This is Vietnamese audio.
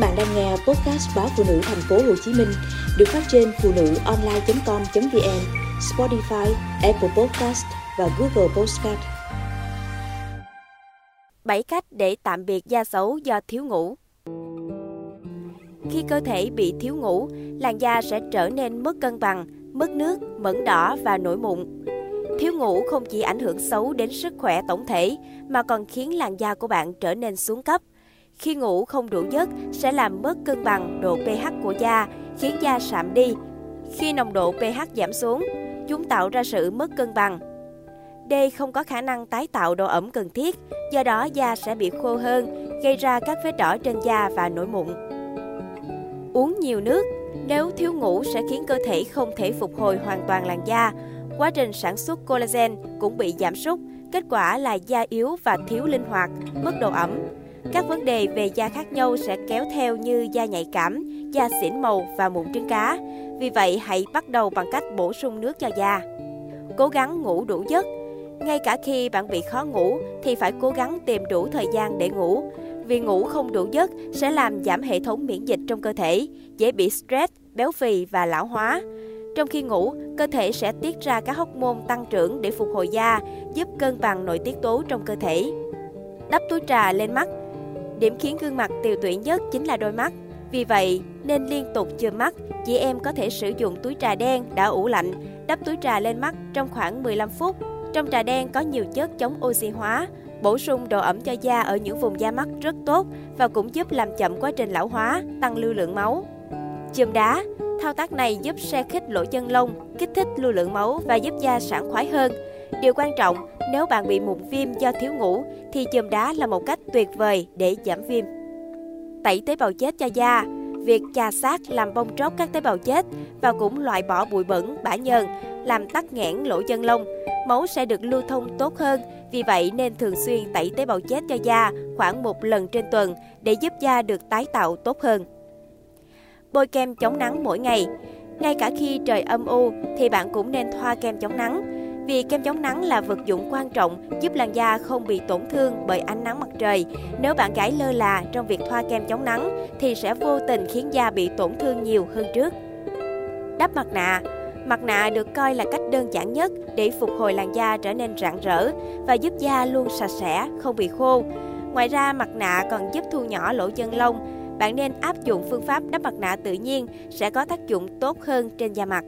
bạn đang nghe podcast báo Phụ Nữ Thành phố Hồ Chí Minh được phát trên phunuonline.com.vn, Spotify, Apple Podcast và Google Podcast. 7 cách để tạm biệt da xấu do thiếu ngủ. Khi cơ thể bị thiếu ngủ, làn da sẽ trở nên mất cân bằng, mất nước, mẩn đỏ và nổi mụn. Thiếu ngủ không chỉ ảnh hưởng xấu đến sức khỏe tổng thể mà còn khiến làn da của bạn trở nên xuống cấp. Khi ngủ không đủ giấc sẽ làm mất cân bằng độ pH của da, khiến da sạm đi. Khi nồng độ pH giảm xuống, chúng tạo ra sự mất cân bằng. D không có khả năng tái tạo độ ẩm cần thiết, do đó da sẽ bị khô hơn, gây ra các vết đỏ trên da và nổi mụn. Uống nhiều nước. Nếu thiếu ngủ sẽ khiến cơ thể không thể phục hồi hoàn toàn làn da. Quá trình sản xuất collagen cũng bị giảm sút, kết quả là da yếu và thiếu linh hoạt, mất độ ẩm. Các vấn đề về da khác nhau sẽ kéo theo như da nhạy cảm, da xỉn màu và mụn trứng cá. Vì vậy, hãy bắt đầu bằng cách bổ sung nước cho da. Cố gắng ngủ đủ giấc. Ngay cả khi bạn bị khó ngủ thì phải cố gắng tìm đủ thời gian để ngủ. Vì ngủ không đủ giấc sẽ làm giảm hệ thống miễn dịch trong cơ thể, dễ bị stress, béo phì và lão hóa. Trong khi ngủ, cơ thể sẽ tiết ra các hormone tăng trưởng để phục hồi da, giúp cân bằng nội tiết tố trong cơ thể. Đắp túi trà lên mắt. Điểm khiến gương mặt tiều tụy nhất chính là đôi mắt. Vì vậy, nên liên tục chườm mắt, chị em có thể sử dụng túi trà đen đã ủ lạnh, đắp túi trà lên mắt trong khoảng 15 phút. Trong trà đen có nhiều chất chống oxy hóa, bổ sung độ ẩm cho da ở những vùng da mắt rất tốt và cũng giúp làm chậm quá trình lão hóa, tăng lưu lượng máu. Chườm đá. Thao tác này giúp se khít lỗ chân lông, kích thích lưu lượng máu và giúp da sảng khoái hơn. Điều quan trọng, nếu bạn bị mụn viêm do thiếu ngủ thì chườm đá là một cách tuyệt vời để giảm viêm. Tẩy tế bào chết cho da. Việc chà xát làm bong tróc các tế bào chết và cũng loại bỏ bụi bẩn, bã nhờn, làm tắc nghẽn lỗ chân lông. Máu sẽ được lưu thông tốt hơn, vì vậy nên thường xuyên tẩy tế bào chết cho da khoảng 1 lần trên tuần để giúp da được tái tạo tốt hơn. Bôi kem chống nắng mỗi ngày. Ngay cả khi trời âm u thì bạn cũng nên thoa kem chống nắng. Vì kem chống nắng là vật dụng quan trọng giúp làn da không bị tổn thương bởi ánh nắng mặt trời. Nếu bạn gái lơ là trong việc thoa kem chống nắng thì sẽ vô tình khiến da bị tổn thương nhiều hơn trước. Đắp mặt nạ. Mặt nạ được coi là cách đơn giản nhất để phục hồi làn da trở nên rạng rỡ và giúp da luôn sạch sẽ, không bị khô. Ngoài ra, mặt nạ còn giúp thu nhỏ lỗ chân lông. Bạn nên áp dụng phương pháp đắp mặt nạ tự nhiên sẽ có tác dụng tốt hơn trên da mặt.